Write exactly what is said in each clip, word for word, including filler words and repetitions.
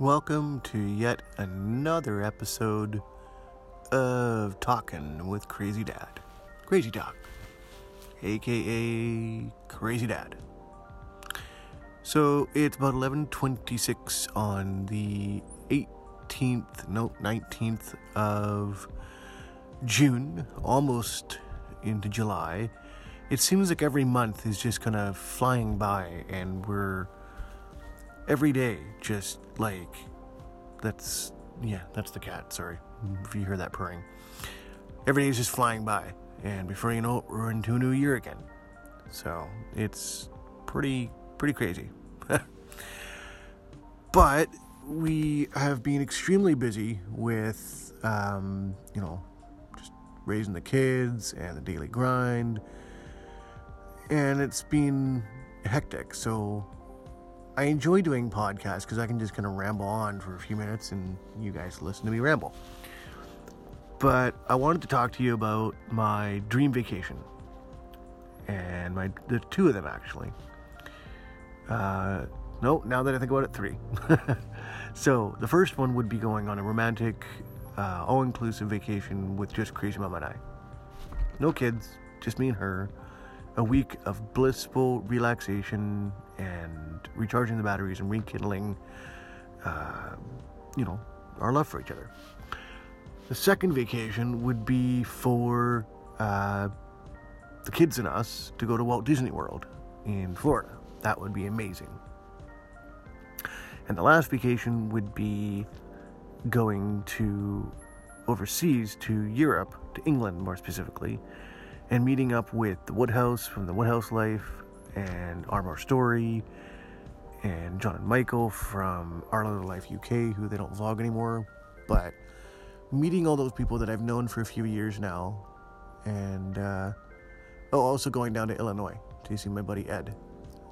Welcome to yet another episode of Talkin' with Crazy Dad. Crazy Doc, a k a. Crazy Dad. So, it's about eleven twenty-six on the eighteenth, no, nineteenth of June, almost into July. It seems like every month is just kind of flying by, and we're every day, just like, that's, yeah, that's the cat, sorry, if you hear that purring. Every day is just flying by, and before you know it, we're into a new year again. So, it's pretty, pretty crazy. But, we have been extremely busy with, um, you know, just raising the kids, and the daily grind, and it's been hectic, so I enjoy doing podcasts because I can just kind of ramble on for a few minutes and you guys listen to me ramble. But I wanted to talk to you about my dream vacation. And my the two of them, actually. Uh, no, now that I think about it, three. So, the first one would be going on a romantic, uh, all-inclusive vacation with just Crazy Mama and I. No kids, just me and her. A week of blissful relaxation and recharging the batteries and rekindling, uh, you know, our love for each other. The second vacation would be for uh, the kids and us to go to Walt Disney World in Florida. That would be amazing. And the last vacation would be going to overseas to Europe, to England more specifically, and meeting up with the Woodhouse from the Woodhouse Life and Armour Story, and John and Michael from Our Little Life U K, who they don't vlog anymore, but meeting all those people that I've known for a few years now, and uh, oh, also going down to Illinois to see my buddy Ed.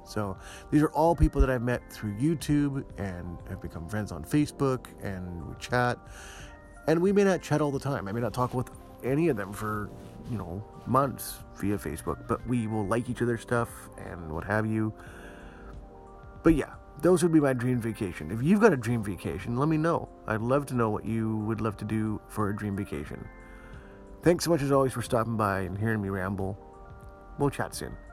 So these are all people that I've met through YouTube, and have become friends on Facebook, and we chat, and we may not chat all the time. I may not talk with any of them for, you know, months via Facebook, but we will like each other's stuff and what have you. But yeah, those would be my dream vacation. If you've got a dream vacation, let me know. I'd love to know what you would love to do for a dream vacation. Thanks so much as always for stopping by and hearing me ramble. We'll chat soon.